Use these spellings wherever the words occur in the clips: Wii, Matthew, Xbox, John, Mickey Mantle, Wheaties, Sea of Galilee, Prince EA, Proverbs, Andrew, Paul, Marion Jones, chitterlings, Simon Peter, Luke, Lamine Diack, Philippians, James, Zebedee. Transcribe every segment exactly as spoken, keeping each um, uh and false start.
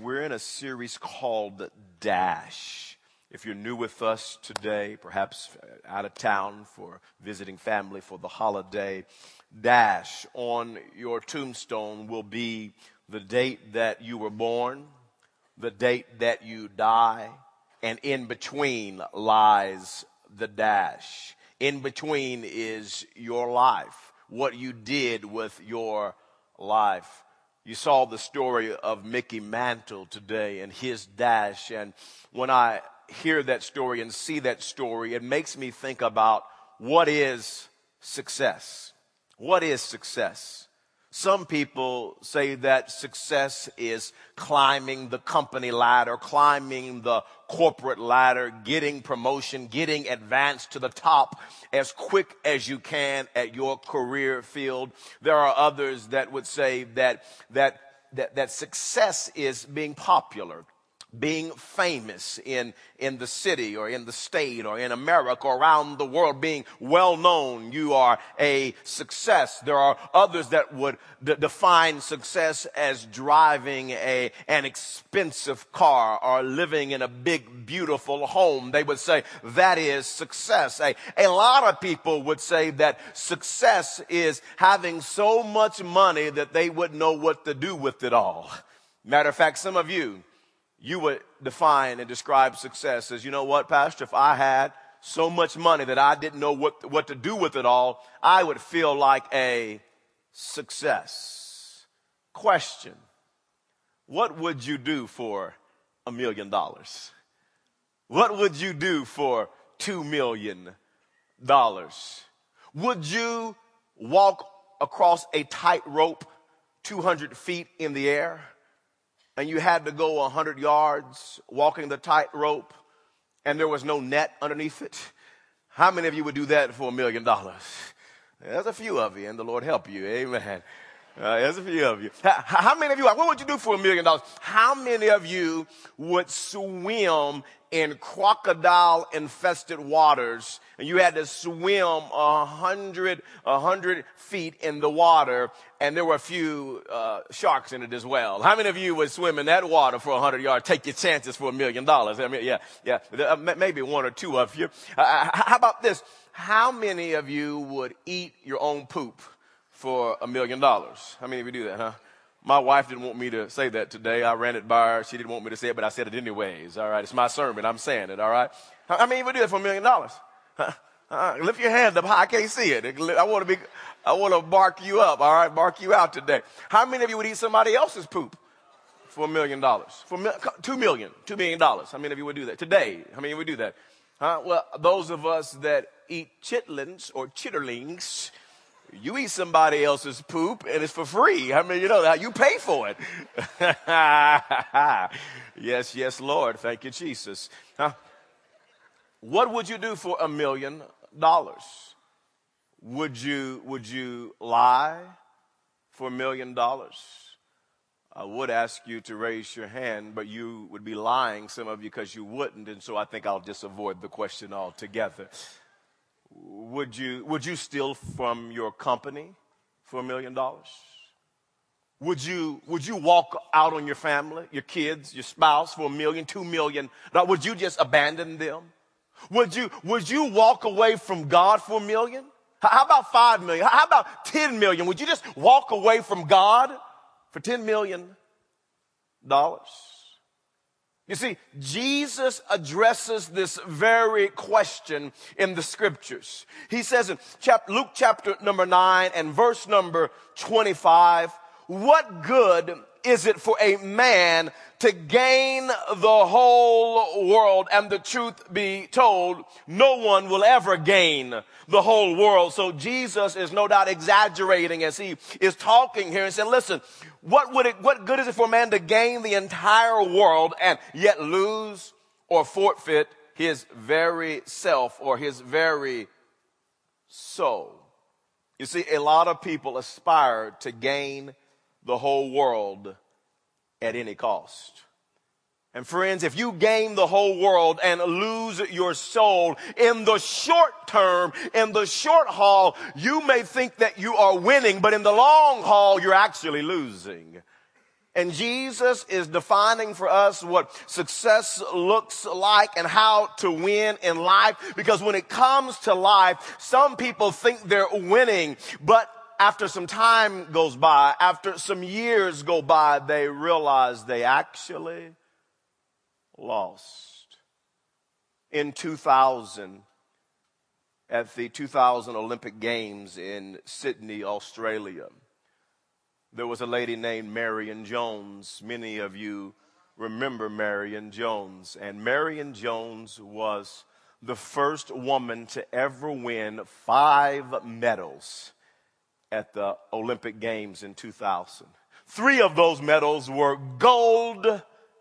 We're in a series called Dash. If you're new with us today, perhaps out of town for visiting family for the holiday, Dash on your tombstone will be the date that you were born, the date that you die, and in between lies the dash. In between is your life, what you did with your life. You saw the story of Mickey Mantle today and his dash. And when I hear that story and see that story, it makes me think about what is success? What is success? Some people say that success is climbing the company ladder, climbing the corporate ladder, getting promotion, getting advanced to the top as quick as you can at your career field. There are others that would say that that that, that success is being popular, being famous in, in the city or in the state or in America or around the world, being well known. You are a success. There are others that would d- define success as driving a, an expensive car or living in a big, beautiful home. They would say that is success. A, a lot of people would say that success is having so much money that they wouldn't know what to do with it all. Matter of fact, some of you, you would define and describe success as, you know what, Pastor, if I had so much money that I didn't know what, what to do with it all, I would feel like a success. Question, what would you do for a million dollars? What would you do for two million dollars? Would you walk across a tightrope two hundred feet in the air? And you had to go one hundred yards walking the tightrope, and there was no net underneath it? How many of you would do that for a million dollars? There's a few of you, and the Lord help you. Amen. Uh, there's a few of you. How, how many of you, what would you do for a million dollars? How many of you would swim in crocodile-infested waters, and you had to swim a hundred, a hundred feet in the water, and there were a few uh, sharks in it as well? How many of you would swim in that water for a hundred yards, take your chances for a million dollars? I mean, yeah, yeah, maybe one or two of you. Uh, how about this? How many of you would eat your own poop for a million dollars? How many of you do that, huh? My wife didn't want me to say that today. I ran it by her. She didn't want me to say it, but I said it anyways. All right, it's my sermon. I'm saying it, all right? How many of you do that for a million dollars? Huh? Uh, lift your hand up high. I can't see it. I want to be, I want to bark you up, all right? Bark you out today. How many of you would eat somebody else's poop for a million dollars? For two million, two million dollars. How many of you would do that today? How many of you would do that? Huh? Well, those of us that eat chitlins or chitterlings, you eat somebody else's poop, and it's for free. I mean, you know that. You pay for it. Yes, yes, Lord. Thank you, Jesus. Huh? What would you do for a million dollars? Would you, would you lie for a million dollars? I would ask you to raise your hand, but you would be lying, some of you, because you wouldn't, and so I think I'll just avoid the question altogether. Would you would you steal from your company for a million dollars? Would you would you walk out on your family, your kids, your spouse for a million, two million? Would you just abandon them? Would you would you walk away from God for a million? How about five million? How about ten million? Would you just walk away from God for ten million dollars? You see, Jesus addresses this very question in the scriptures. He says in chapter, Luke chapter number nine and verse number twenty-five, what good is it for a man to gain the whole world and the truth be told, no one will ever gain the whole world? So Jesus is no doubt exaggerating as he is talking here and saying, listen, what would it, what good is it for a man to gain the entire world and yet lose or forfeit his very self or his very soul? You see, a lot of people aspire to gain the whole world at any cost. And friends, if you gain the whole world and lose your soul in the short term, in the short haul, you may think that you are winning, but in the long haul, you're actually losing. And Jesus is defining for us what success looks like and how to win in life. Because when it comes to life, some people think they're winning, but after some time goes by, after some years go by, they realize they actually lost. In two thousand, at the two thousand Olympic Games in Sydney, Australia, there was a lady named Marion Jones. Many of you remember Marion Jones. And Marion Jones was the first woman to ever win five medals at the Olympic Games in two thousand. Three of those medals were gold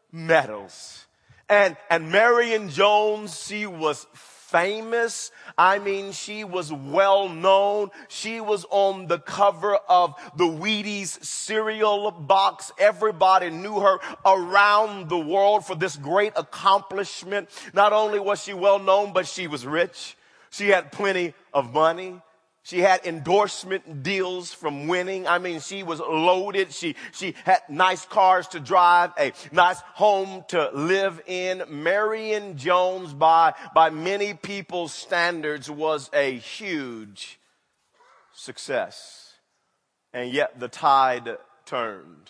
medals. And, and Marion Jones, she was famous. I mean, she was well known. She was on the cover of the Wheaties cereal box. Everybody knew her around the world for this great accomplishment. Not only was she well known, but she was rich. She had plenty of money. She had endorsement deals from winning. I mean, she was loaded. She, she had nice cars to drive, a nice home to live in. Marion Jones, by, by many people's standards, was a huge success. And yet the tide turned.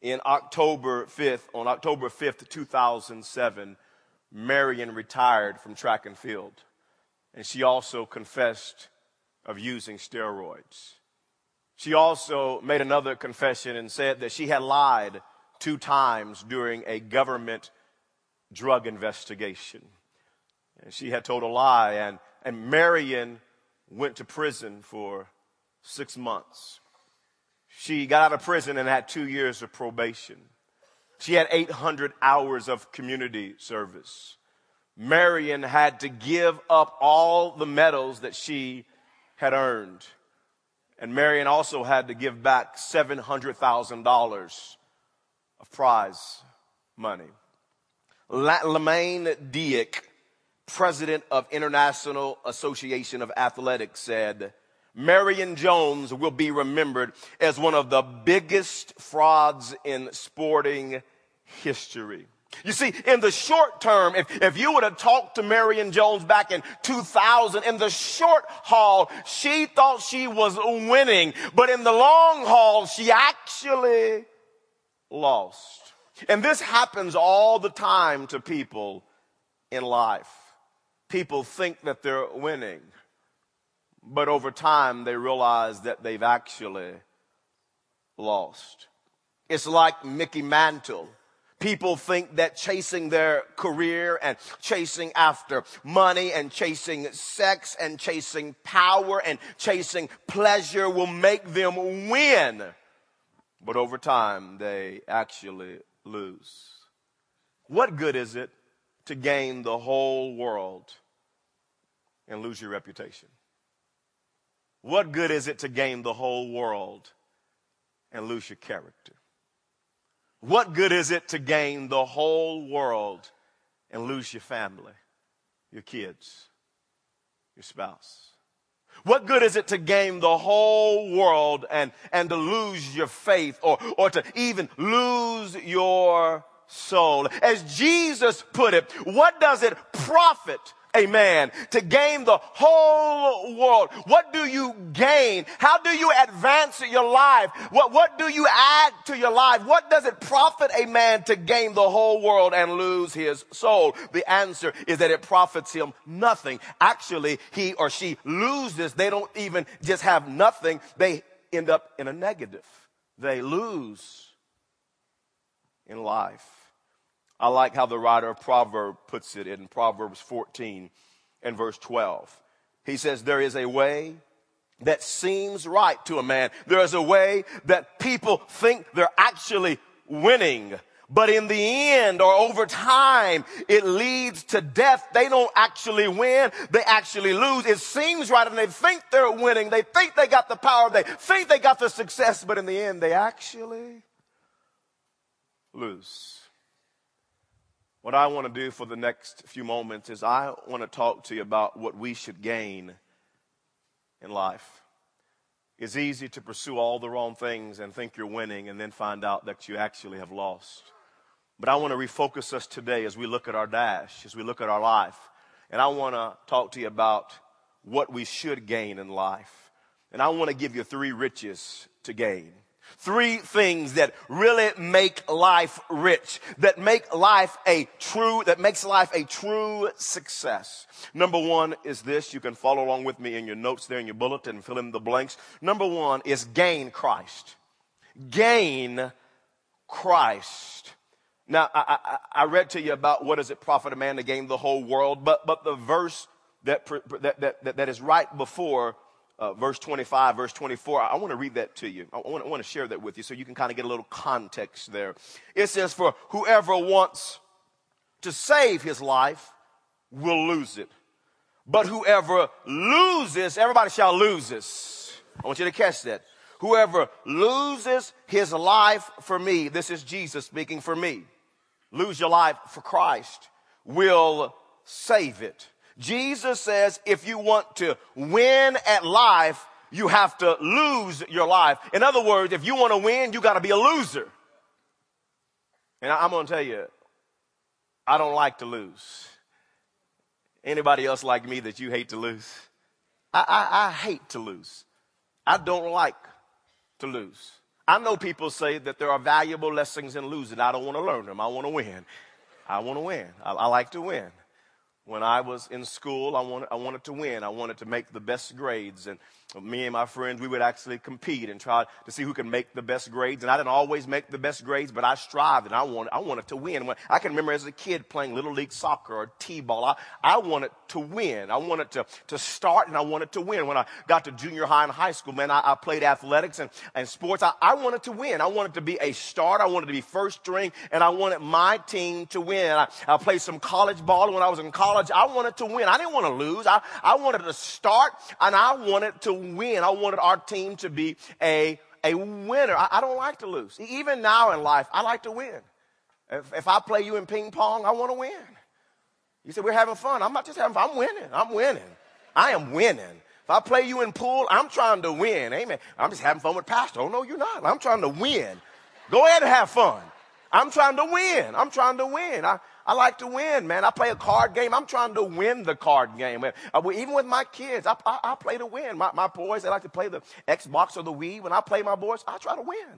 In October fifth, on October fifth, two thousand seven, Marion retired from track and field. And she also confessed of using steroids. She also made another confession and said that she had lied two times during a government drug investigation. And she had told a lie, and, and Marion went to prison for six months. She got out of prison and had two years of probation. She had eight hundred hours of community service. Marion had to give up all the medals that she had earned. And Marion also had to give back seven hundred thousand dollars of prize money. Lamine Diack, president of International Association of Athletics, said, "Marion Jones will be remembered as one of the biggest frauds in sporting history." You see, in the short term, if, if you would have talked to Marion Jones back in two thousand, in the short haul, she thought she was winning. But in the long haul, she actually lost. And this happens all the time to people in life. People think that they're winning, but over time, they realize that they've actually lost. It's like Mickey Mantle. People think that chasing their career and chasing after money and chasing sex and chasing power and chasing pleasure will make them win. But over time, they actually lose. What good is it to gain the whole world and lose your reputation? What good is it to gain the whole world and lose your character? What good is it to gain the whole world and lose your family, your kids, your spouse? What good is it to gain the whole world and, and to lose your faith or, or to even lose your soul? As Jesus put it, what does it profit a man to gain the whole world? What do you gain? How do you advance your life? What, what do you add to your life? What does it profit a man to gain the whole world and lose his soul? The answer is that it profits him nothing. Actually, he or she loses. They don't even just have nothing. They end up in a negative. They lose in life. I like how the writer of Proverbs puts it in Proverbs fourteen and verse twelve. He says, "There is a way that seems right to a man. There is a way that people think they're actually winning. But in the end, or over time, it leads to death. They don't actually win. They actually lose. It seems right, and they think they're winning. They think they got the power. They think they got the success. But in the end, they actually lose." What I want to do for the next few moments is I want to talk to you about what we should gain in life. It's easy to pursue all the wrong things and think you're winning and then find out that you actually have lost. But I want to refocus us today as we look at our dash, as we look at our life. And I want to talk to you about what we should gain in life. And I want to give you three riches to gain. Three things that really make life rich, that make life a true, that makes life a true success. Number one is this. You can follow along with me in your notes there in your bulletin and fill in the blanks. Number one is gain Christ. Gain Christ. Now, I, I, I read to you about what does it profit a man to gain the whole world, but, but the verse that, that, that, that is right before Uh, verse twenty-five, verse twenty-four, I, I want to read that to you. I, I want to share that with you so you can kind of get a little context there. It says, for whoever wants to save his life will lose it. But whoever loses, everybody shall loses. I want you to catch that. Whoever loses his life for me, this is Jesus speaking for me, lose your life for Christ, will save it. Jesus says if you want to win at life, you have to lose your life. In other words, if you want to win, you got to be a loser. And I'm going to tell you, I don't like to lose. Anybody else like me that you hate to lose? I, I, I hate to lose. I don't like to lose. I know people say that there are valuable lessons in losing. I don't want to learn them. I want to win. I want to win. I, I like to win. When I was in school, I wanted, I wanted to win. I wanted to make the best grades. And me and my friends, we would actually compete and try to see who could make the best grades. And I didn't always make the best grades, but I strived and I wanted, I wanted to win. When, I can remember as a kid playing Little League Soccer or T-ball. I, I wanted to win. I wanted to, to start and I wanted to win. When I got to junior high and high school, man, I, I played athletics and, and sports. I, I wanted to win. I wanted to be a starter. I wanted to be first string and I wanted my team to win. I, I played some college ball when I was in college. I wanted to win. I didn't want to lose. I, I wanted to start, and I wanted to win. I wanted our team to be a, a winner. I, I don't like to lose. Even now in life, I like to win. If, if I play you in ping pong, I want to win. You say, we're having fun. I'm not just having fun. I'm winning. I'm winning. I am winning. If I play you in pool, I'm trying to win. Amen. I'm just having fun with Pastor. Oh, no, you're not. I'm trying to win. Go ahead and have fun. I'm trying to win. I'm trying to win. I I like to win, man. I play a card game. I'm trying to win the card game. Even with my kids, I, I, I play to win. My, my boys, they like to play the Xbox or the Wii. When I play my boys, I try to win.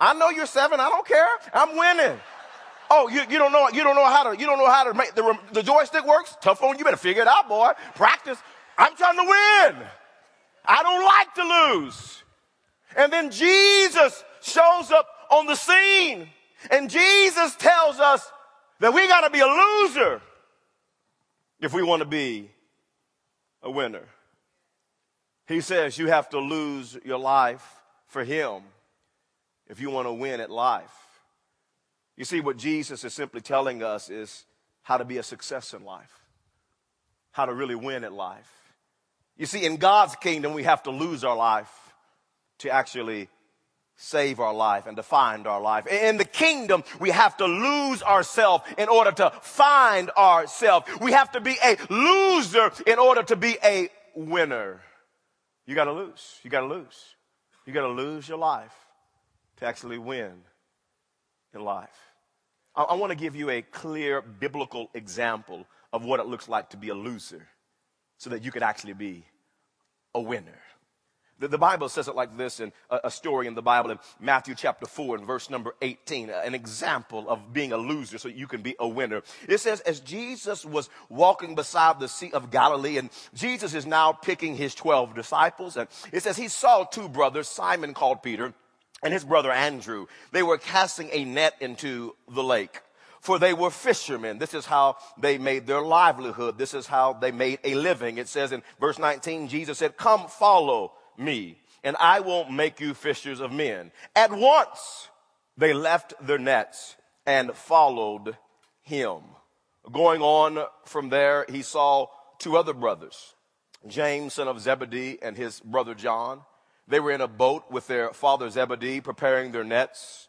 I know you're seven. I don't care. I'm winning. Oh, you, you don't know you don't know how to you don't know how to make the the joystick works? Tough on you. Better figure it out, boy. Practice. I'm trying to win. I don't like to lose. And then Jesus shows up on the scene, and Jesus tells us that we got to be a loser if we want to be a winner. He says you have to lose your life for him if you want to win at life. You see, what Jesus is simply telling us is how to be a success in life, how to really win at life. You see, in God's kingdom, we have to lose our life to actually save our life and to find our life. In the kingdom, we have to lose ourselves in order to find ourselves. We have to be a loser in order to be a winner. You got to lose. You got to lose. You got to lose your life to actually win in life. I, I want to give you a clear biblical example of what it looks like to be a loser so that you could actually be a winner. The Bible says it like this in a story in the Bible in Matthew chapter four and verse number eighteen, an example of being a loser so you can be a winner. It says, as Jesus was walking beside the Sea of Galilee, and Jesus is now picking his twelve disciples, and it says he saw two brothers, Simon called Peter and his brother Andrew. They were casting a net into the lake, for they were fishermen. This is how they made their livelihood. This is how they made a living. It says in verse nineteen, Jesus said, come follow me, and I will make you fishers of men. At once they left their nets and followed him. Going on from there, he saw two other brothers, James, son of Zebedee, and his brother John. They were in a boat with their father Zebedee, preparing their nets.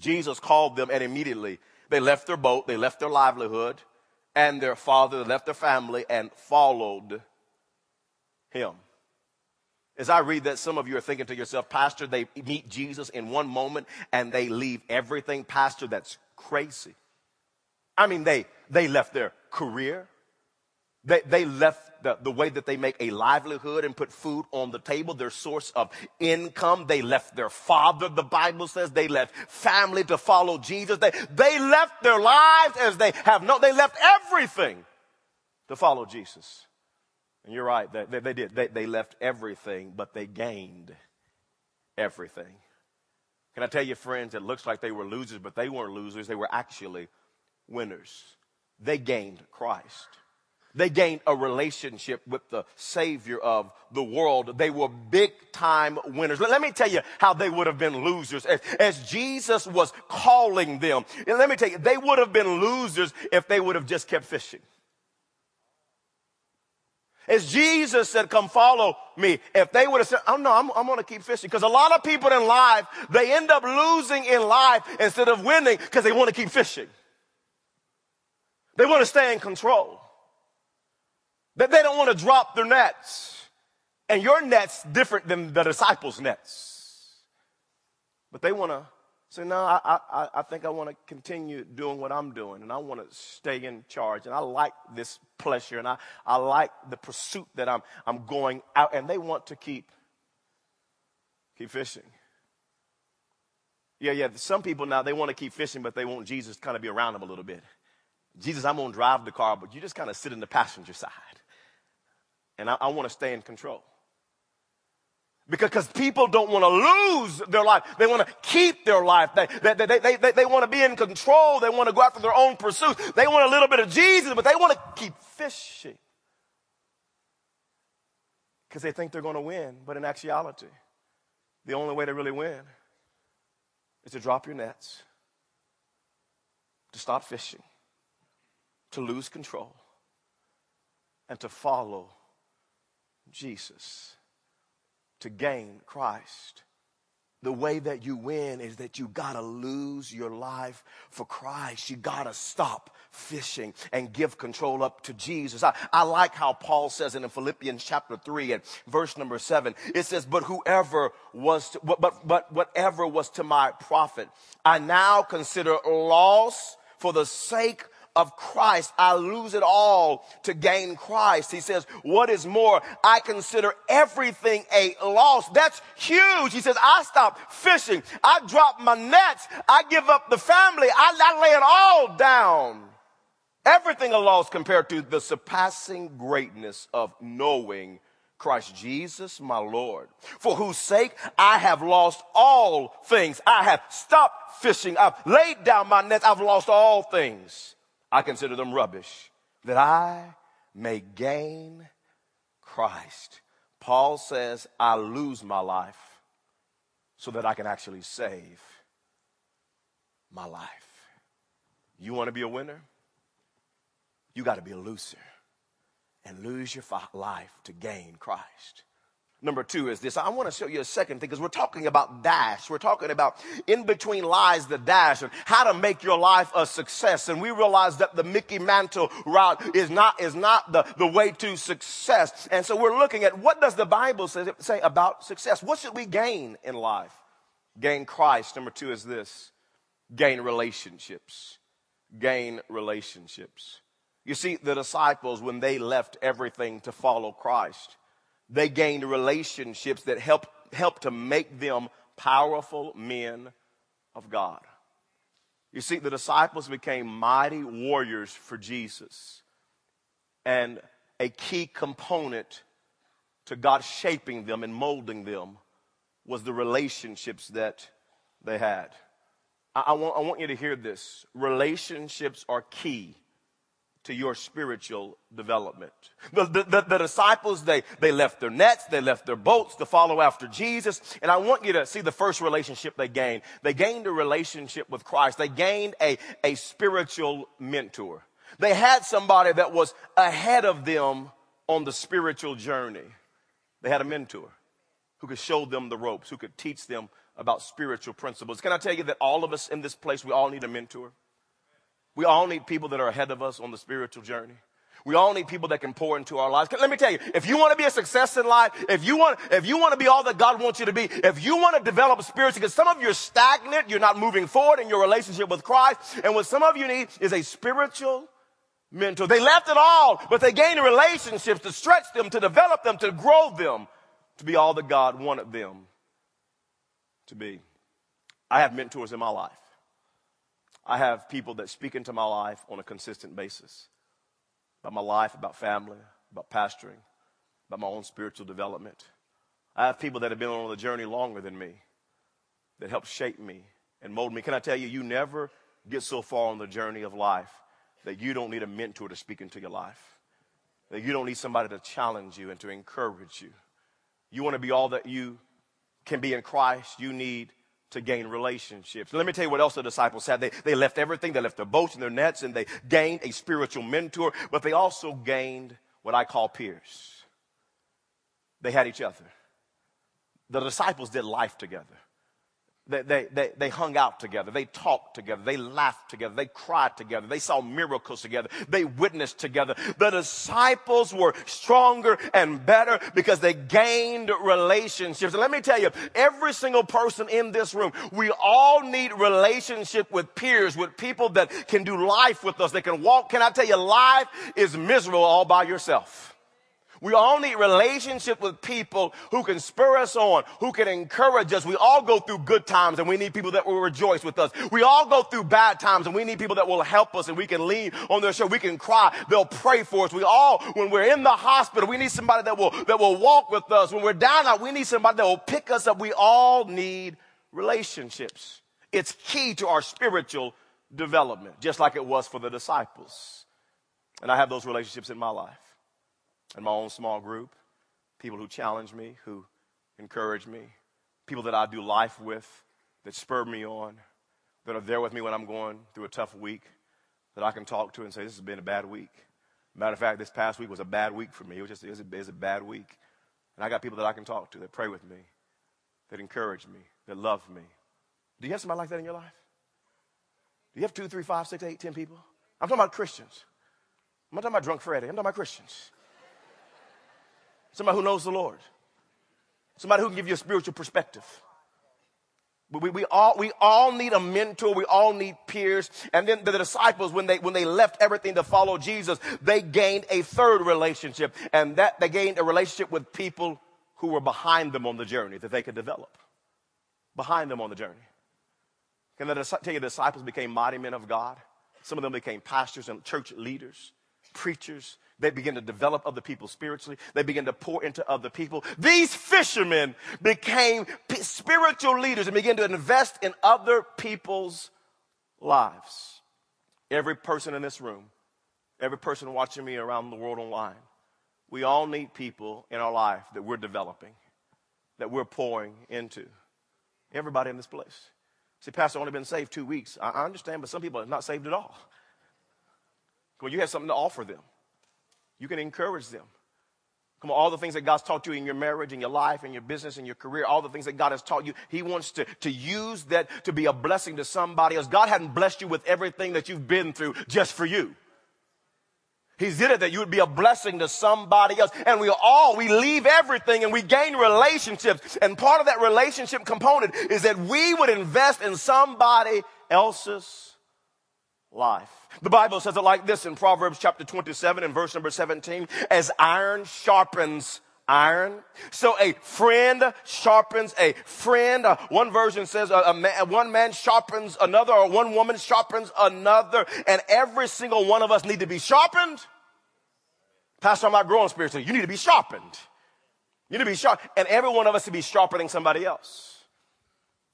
Jesus called them, and immediately they left their boat, they left their livelihood, and their father, they left their family, and followed him. As I read that, some of you are thinking to yourself, Pastor, they meet Jesus in one moment and they leave everything. Pastor, that's crazy. I mean, they, they left their career. They, they left the, the way that they make a livelihood and put food on the table, their source of income. They left their father, the Bible says. They left family to follow Jesus. They, they left their lives as they have no, they left everything to follow Jesus. And you're right, they, they, they did. They, they left everything, but they gained everything. Can I tell you, friends, it looks like they were losers, but they weren't losers. They were actually winners. They gained Christ. They gained a relationship with the Savior of the world. They were big-time winners. Let me tell you how they would have been losers as, as Jesus was calling them. And let me tell you, they would have been losers if they would have just kept fishing. As Jesus said, come follow me, if they would have said, oh, no, I'm, I'm going to keep fishing. Because a lot of people in life, they end up losing in life instead of winning because they want to keep fishing. They want to stay in control. That they don't want to drop their nets. And your net's different than the disciples' nets. But they want to say, no, I, I, I think I want to continue doing what I'm doing. And I want to stay in charge. And I like this pleasure. And I, I like the pursuit that I'm, I'm going out. And they want to keep, keep fishing. Yeah, yeah, some people now, they want to keep fishing, but they want Jesus to kind of be around them a little bit. Jesus, I'm going to drive the car, but you just kind of sit in the passenger side. And I, I want to stay in control. Because people don't want to lose their life. They want to keep their life. They, they, they, they, they, they want to be in control. They want to go after their own pursuits. They want a little bit of Jesus, but they want to keep fishing. Because they think they're going to win. But in actuality, the only way to really win is to drop your nets, to stop fishing, to lose control, and to follow Jesus, to gain Christ. The way that you win is that you gotta lose your life for Christ. You gotta stop fishing and give control up to Jesus. I, I like how Paul says it in Philippians chapter three and verse number seven. It says, but whoever was, to, but, but, but whatever was to my profit, I now consider loss for the sake of Of Christ. I lose it all to gain Christ. He says, what is more, I consider everything a loss. That's huge. He says, I stop fishing. I drop my nets. I give up the family. I, I lay it all down. Everything a loss compared to the surpassing greatness of knowing Christ Jesus, my Lord, for whose sake I have lost all things. I have stopped fishing. I've laid down my nets. I've lost all things. I consider them rubbish, that I may gain Christ. Paul says, I lose my life so that I can actually save my life. You want to be a winner? You got to be a loser and lose your life to gain Christ. Number two is this. I want to show you a second thing because we're talking about dash. We're talking about in between lies, the dash, and how to make your life a success. And we realize that the Mickey Mantle route is not, is not the, the way to success. And so we're looking at what does the Bible say, say about success? What should we gain in life? Gain Christ. Number two is this. Gain relationships. Gain relationships. You see, the disciples, when they left everything to follow Christ, they gained relationships that helped help to make them powerful men of God. You see, the disciples became mighty warriors for Jesus. And a key component to God shaping them and molding them was the relationships that they had. I, I, want, I want you to hear this. Relationships are key to your spiritual development. The, the, the, the disciples, they, they left their nets, they left their boats to follow after Jesus. And I want you to see the first relationship they gained. They gained a relationship with Christ. They gained a, a spiritual mentor. They had somebody that was ahead of them on the spiritual journey. They had a mentor who could show them the ropes, who could teach them about spiritual principles. Can I tell you that all of us in this place, we all need a mentor? We all need people that are ahead of us on the spiritual journey. We all need people that can pour into our lives. Let me tell you, if you want to be a success in life, if you want, if you want to be all that God wants you to be, if you want to develop spiritually, because some of you are stagnant, you're not moving forward in your relationship with Christ, and what some of you need is a spiritual mentor. They left it all, but they gained relationships to stretch them, to develop them, to grow them, to be all that God wanted them to be. I have mentors in my life. I have people that speak into my life on a consistent basis. About my life, about family, about pastoring, about my own spiritual development. I have people that have been on the journey longer than me that help shape me and mold me. Can I tell you, you never get so far on the journey of life that you don't need a mentor to speak into your life, that you don't need somebody to challenge you and to encourage you. You want to be all that you can be in Christ, you need to gain relationships. Let me tell you what else the disciples had. They, they left everything. They left their boats and their nets, and they gained a spiritual mentor, but they also gained what I call peers. They had each other. The disciples did life together. They, they, they, they hung out together. They talked together. They laughed together. They cried together. They saw miracles together. They witnessed together. The disciples were stronger and better because they gained relationships. And let me tell you, every single person in this room, we all need relationship with peers, with people that can do life with us. They can walk. Can I tell you, life is miserable all by yourself. We all need relationship with people who can spur us on, who can encourage us. We all go through good times, and we need people that will rejoice with us. We all go through bad times, and we need people that will help us, and we can lean on their shoulder. We can cry. They'll pray for us. We all, when we're in the hospital, we need somebody that will that will walk with us. When we're down out, we need somebody that will pick us up. We all need relationships. It's key to our spiritual development, just like it was for the disciples. And I have those relationships in my life. In my own small group, people who challenge me, who encourage me, people that I do life with, that spur me on, that are there with me when I'm going through a tough week, that I can talk to and say, this has been a bad week. Matter of fact, this past week was a bad week for me. It was just it was a, it was a bad week. And I got people that I can talk to, that pray with me, that encourage me, that love me. Do you have somebody like that in your life? Do you have two, three, five, six, eight, ten people? I'm talking about Christians. I'm not talking about drunk Freddy. I'm talking about Christians. Somebody who knows the Lord. Somebody who can give you a spiritual perspective. We, we, all, we all need a mentor. We all need peers. And then the disciples, when they, when they left everything to follow Jesus, they gained a third relationship. And that they gained a relationship with people who were behind them on the journey that they could develop. Behind them on the journey. Can I tell you, the disciples became mighty men of God. Some of them became pastors and church leaders, preachers. They begin to develop other people spiritually. They begin to pour into other people. These fishermen became spiritual leaders and began to invest in other people's lives. Every person in this room, every person watching me around the world online, we all need people in our life that we're developing, that we're pouring into. Everybody in this place. See, Pastor, I've only been saved two weeks. I understand, but some people are not saved at all. When you have something to offer them, you can encourage them. Come on, all the things that God's taught you in your marriage, in your life, in your business, in your career, all the things that God has taught you, he wants to, to use that to be a blessing to somebody else. God hadn't blessed you with everything that you've been through just for you. He did it that you would be a blessing to somebody else. And we all, we leave everything and we gain relationships. And part of that relationship component is that we would invest in somebody else's life. The Bible says it like this in Proverbs chapter twenty-seven and verse number seventeen. As iron sharpens iron, so a friend sharpens a friend. Uh, one version says a, a man, one man sharpens another, or one woman sharpens another. And every single one of us need to be sharpened. Pastor, I'm not growing spiritually. You need to be sharpened. You need to be sharp. And every one of us to be sharpening somebody else.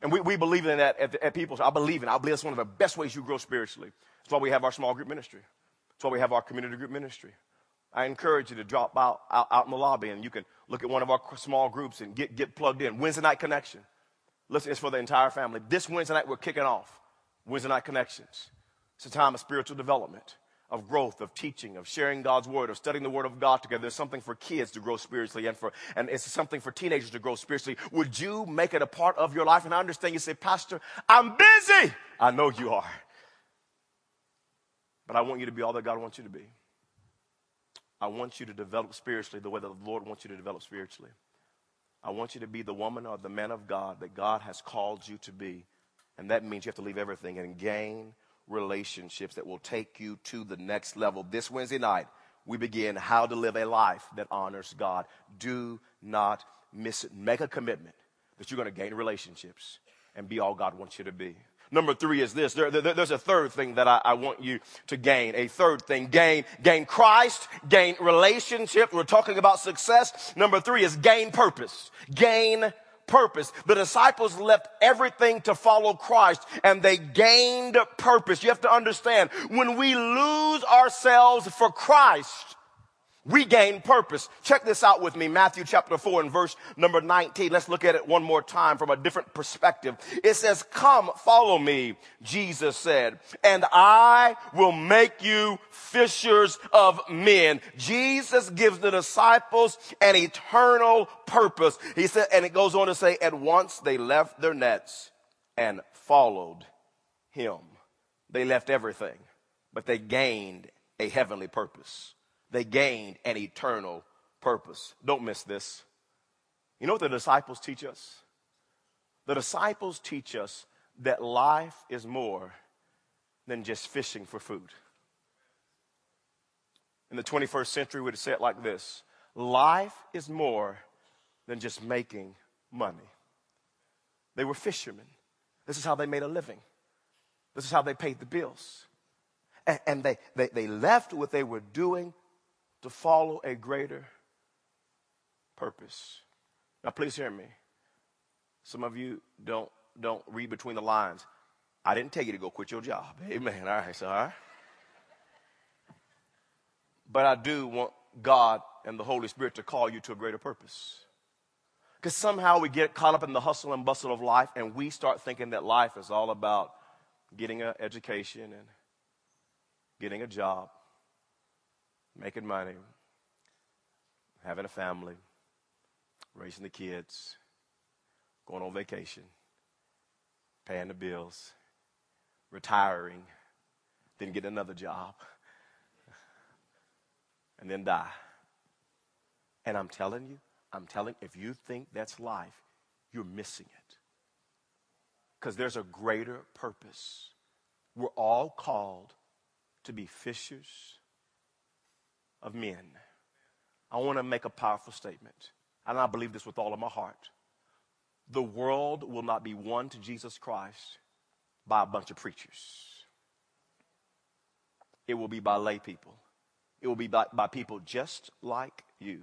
And we, we believe in that at, at people. I believe in it. I believe it's one of the best ways you grow spiritually. That's why we have our small group ministry. That's why we have our community group ministry. I encourage you to drop out, out, out in the lobby, and you can look at one of our small groups and get, get plugged in. Wednesday night connection. Listen, it's for the entire family. This Wednesday night, we're kicking off Wednesday night connections. It's a time of spiritual development, of growth, of teaching, of sharing God's word, of studying the word of God together. There's something for kids to grow spiritually, and for, and it's something for teenagers to grow spiritually. Would you make it a part of your life? And I understand you say, Pastor, I'm busy. I know you are. But I want you to be all that God wants you to be. I want you to develop spiritually the way that the Lord wants you to develop spiritually. I want you to be the woman or the man of God that God has called you to be. And that means you have to leave everything and gain relationships that will take you to the next level. This Wednesday night, we begin how to live a life that honors God. Do not miss it. Make a commitment that you're going to gain relationships and be all God wants you to be. Number three is this. There, there, there's a third thing that I, I want you to gain. A third thing. Gain, gain Christ. Gain relationship. We're talking about success. Number three is gain purpose. Gain purpose. The disciples left everything to follow Christ, and they gained purpose. You have to understand, when we lose ourselves for Christ, we gain purpose. Check this out with me. Matthew chapter four and verse number nineteen. Let's look at it one more time from a different perspective. It says, "Come, follow me," Jesus said, "and I will make you fishers of men." Jesus gives the disciples an eternal purpose. He said, and it goes on to say, "At once they left their nets and followed him." They left everything, but they gained a heavenly purpose. They gained an eternal purpose. Don't miss this. You know what the disciples teach us? The disciples teach us that life is more than just fishing for food. In the twenty-first century, we would say it like this. Life is more than just making money. They were fishermen. This is how they made a living. This is how they paid the bills. And, and they, they, they left what they were doing to follow a greater purpose. Now, please hear me. Some of you don't don't read between the lines. I didn't tell you to go quit your job. Amen. All right, so all right. But I do want God and the Holy Spirit to call you to a greater purpose. Because somehow we get caught up in the hustle and bustle of life, and we start thinking that life is all about getting an education and getting a job, making money, having a family, raising the kids, going on vacation, paying the bills, retiring, then get another job, and then die. And I'm telling you, I'm telling if you think that's life, you're missing it. Because there's a greater purpose. We're all called to be fishers of men. I want to make a powerful statement, and I believe this with all of my heart. The world will not be won to Jesus Christ by a bunch of preachers. It will be by lay people. It will be by, by people just like you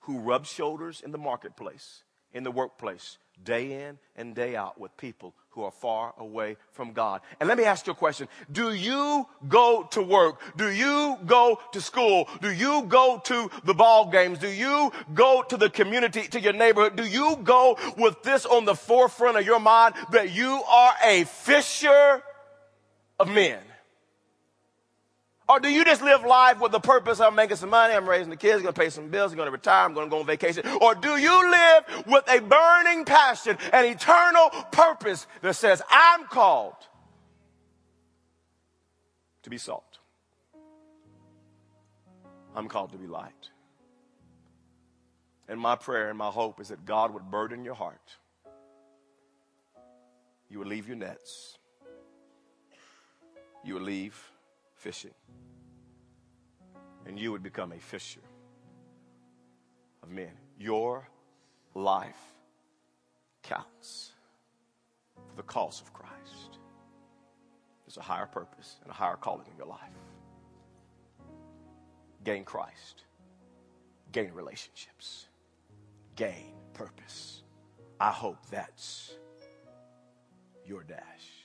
who rub shoulders in the marketplace, in the workplace, day in and day out with people who are far away from God. And let me ask you a question. Do you go to work? Do you go to school? Do you go to the ball games? Do you go to the community, to your neighborhood? Do you go with this on the forefront of your mind that you are a fisher of men? Or do you just live life with the purpose, I'm making some money, I'm raising the kids, I'm going to pay some bills, I'm going to retire, I'm going to go on vacation? Or do you live with a burning passion, an eternal purpose that says, I'm called to be salt. I'm called to be light. And my prayer and my hope is that God would burden your heart. You would leave your nets. You would leave fishing, and you would become a fisher of men. Your life counts for the cause of Christ. There's a higher purpose and a higher calling in your life. Gain Christ. Gain relationships. Gain purpose. I hope that's your dash.